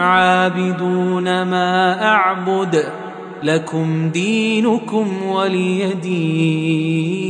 عابدون ما أعبد لكم دينكم ولي دين.